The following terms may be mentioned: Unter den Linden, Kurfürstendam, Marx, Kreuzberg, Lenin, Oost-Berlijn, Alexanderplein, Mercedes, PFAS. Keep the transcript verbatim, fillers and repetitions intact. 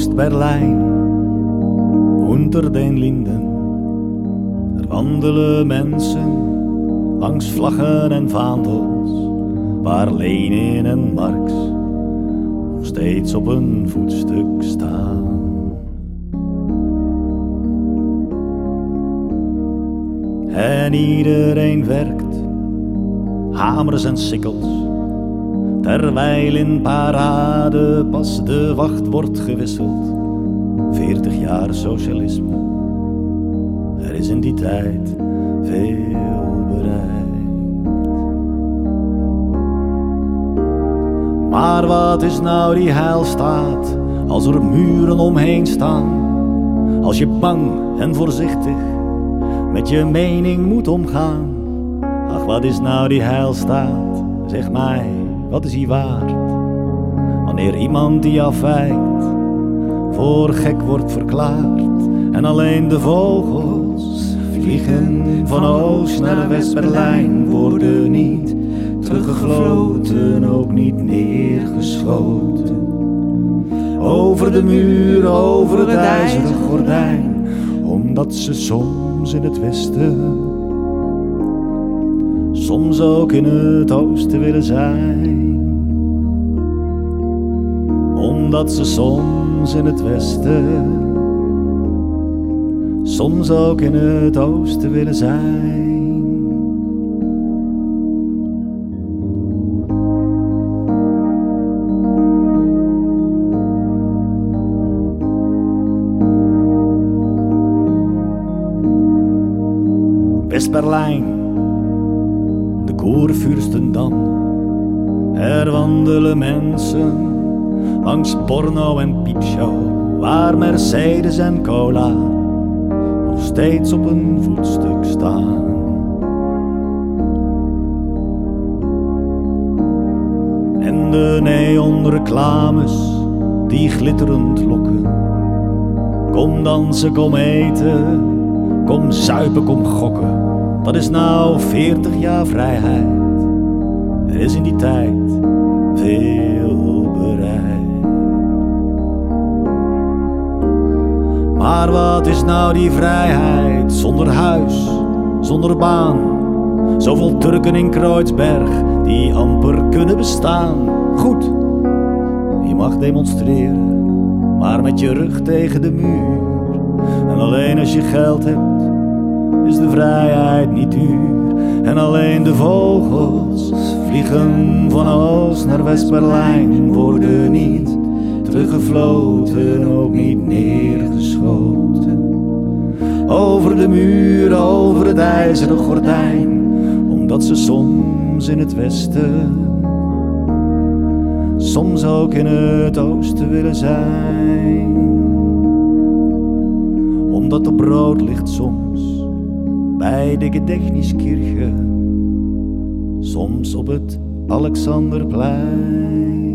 Oost-Berlijn, unter den Linden. Er wandelen mensen langs vlaggen en vaandels, waar Lenin en Marx nog steeds op een voetstuk staan. En iedereen werkt, hamers en sikkels, terwijl in parade pas de wacht wordt gewisseld. Veertig jaar socialisme, er is in die tijd veel bereikt. Maar wat is nou die heilstaat, als er muren omheen staan? Als je bang en voorzichtig met je mening moet omgaan. Ach, wat is nou die heilstaat, zeg mij, wat is die waard? Wanneer iemand die afwijkt voor gek wordt verklaard. En alleen de vogels vliegen van Oost naar West-Berlijn, worden niet teruggefloten, ook niet neergeschoten. Over de muur, over het ijzeren gordijn, omdat ze soms in het westen, soms ook in het oosten willen zijn. Omdat ze soms in het westen, soms ook in het oosten willen zijn. West-Berlijn, de Kurfürstendam. Er wandelen mensen langs porno en piepshow, waar Mercedes en cola nog steeds op een voetstuk staan. En de neonreclames die glitterend lokken. Kom dansen, kom eten, kom zuipen, kom gokken. Dat is nou veertig jaar vrijheid. Er is in die tijd veel bereikt. Maar wat is nou die vrijheid, zonder huis, zonder baan? Zoveel Turken in Kreuzberg, die amper kunnen bestaan. Goed, je mag demonstreren, maar met je rug tegen de muur. En alleen als je geld hebt, is de vrijheid niet duur. En alleen de vogels vliegen van Oost naar West-Berlijn, worden niet teruggefloten, ook niet neergeschoten. Over de muur, over het ijzeren gordijn, omdat ze soms in het westen, soms ook in het oosten willen zijn. Omdat er brood ligt soms bij de Gedächtniskirche, soms op het Alexanderplein.